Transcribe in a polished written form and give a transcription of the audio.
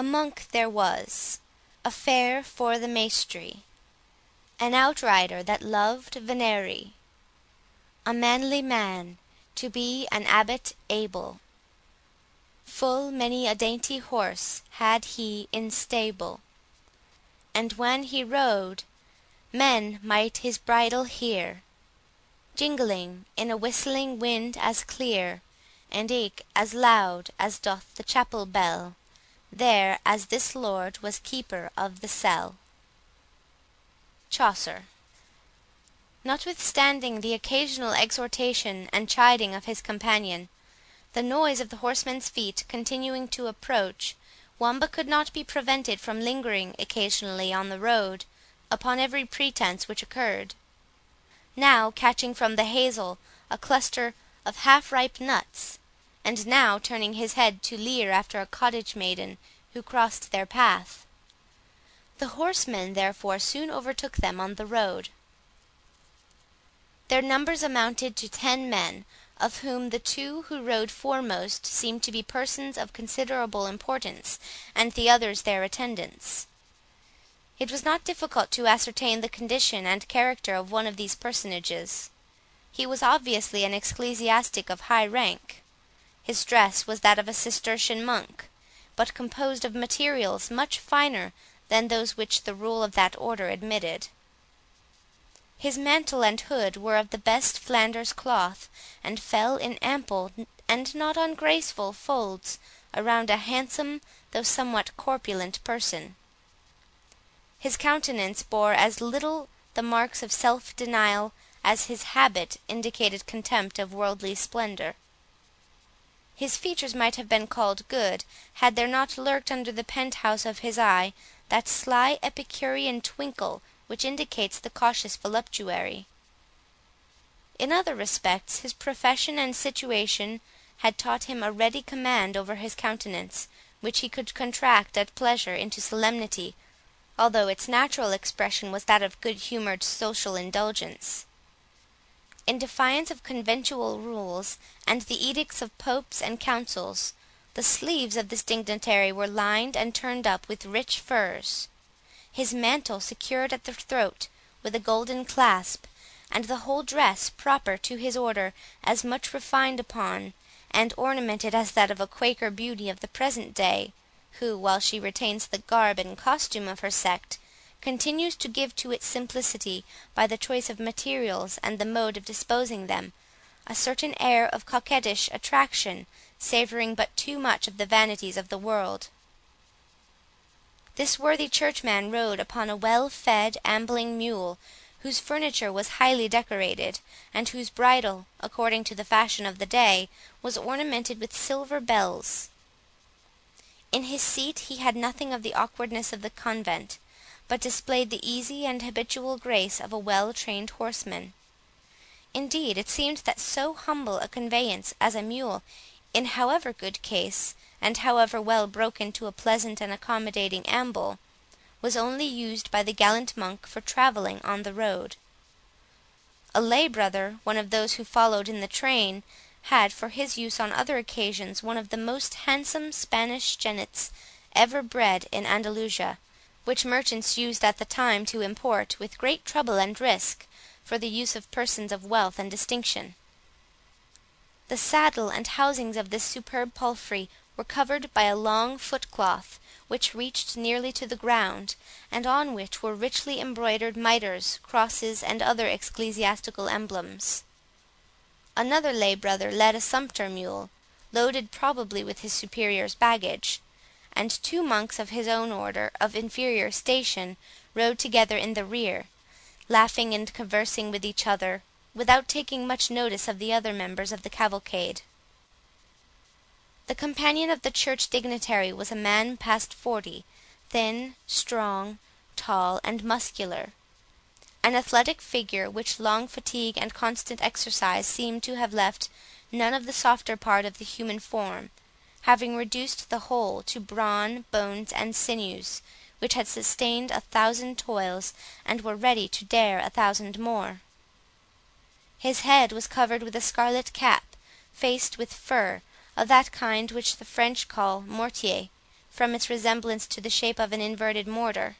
A monk there was, a fair for the maistry, an outrider that loved venery, a manly man, to be an abbot able. Full many a dainty horse had he in stable, and when he rode, men might his bridle hear, jingling in a whistling wind as clear, and eke as loud as doth the chapel bell, there as this lord was keeper of the cell. Chaucer. Notwithstanding the occasional exhortation and chiding of his companion, the noise of the horseman's feet continuing to approach, Wamba could not be prevented from lingering occasionally on the road, upon every pretence which occurred. Now catching from the hazel a cluster of half-ripe nuts, and now turning his head to leer after a cottage maiden who crossed their path. The horsemen, therefore, soon overtook them on the road. Their numbers amounted to 10 men, of whom the 2 who rode foremost seemed to be persons of considerable importance, and the others their attendants. It was not difficult to ascertain the condition and character of one of these personages. He was obviously an ecclesiastic of high rank. His dress was that of a Cistercian monk, but composed of materials much finer than those which the rule of that order admitted. His mantle and hood were of the best Flanders cloth, and fell in ample and not ungraceful folds around a handsome though somewhat corpulent person. His countenance bore as little the marks of self-denial as his habit indicated contempt of worldly splendour. His features might have been called good, had there not lurked under the penthouse of his eye that sly Epicurean twinkle which indicates the cautious voluptuary. In other respects, his profession and situation had taught him a ready command over his countenance, which he could contract at pleasure into solemnity, although its natural expression was that of good-humoured social indulgence. In defiance of conventual rules and the edicts of popes and councils, the sleeves of this dignitary were lined and turned up with rich furs, his mantle secured at the throat with a golden clasp, and the whole dress proper to his order, as much refined upon and ornamented as that of a Quaker beauty of the present day, who, while she retains the garb and costume of her sect, continues to give to its simplicity, by the choice of materials and the mode of disposing them, a certain air of coquettish attraction, savouring but too much of the vanities of the world. This worthy churchman rode upon a well-fed ambling mule, whose furniture was highly decorated, and whose bridle, according to the fashion of the day, was ornamented with silver bells. In his seat he had nothing of the awkwardness of the convent, but displayed the easy and habitual grace of a well-trained horseman. Indeed, it seemed that so humble a conveyance as a mule, in however good case, and however well broken to a pleasant and accommodating amble, was only used by the gallant monk for travelling on the road. A lay brother, one of those who followed in the train, had for his use on other occasions one of the most handsome Spanish jennets ever bred in Andalusia, which merchants used at the time to import with great trouble and risk for the use of persons of wealth and distinction. The saddle and housings of this superb palfrey were covered by a long footcloth, which reached nearly to the ground, and on which were richly embroidered mitres, crosses, and other ecclesiastical emblems. Another lay brother led a sumpter mule, loaded probably with his superior's baggage, and 2 monks of his own order, of inferior station, rode together in the rear, laughing and conversing with each other, without taking much notice of the other members of the cavalcade. The companion of the church dignitary was a man past 40, thin, strong, tall, and muscular. An athletic figure, which long fatigue and constant exercise seemed to have left none of the softer part of the human form, having reduced the whole to brawn, bones, and sinews, which had sustained 1,000 toils, and were ready to dare 1,000 more. His head was covered with a scarlet cap, faced with fur, of that kind which the French call mortier, from its resemblance to the shape of an inverted mortar.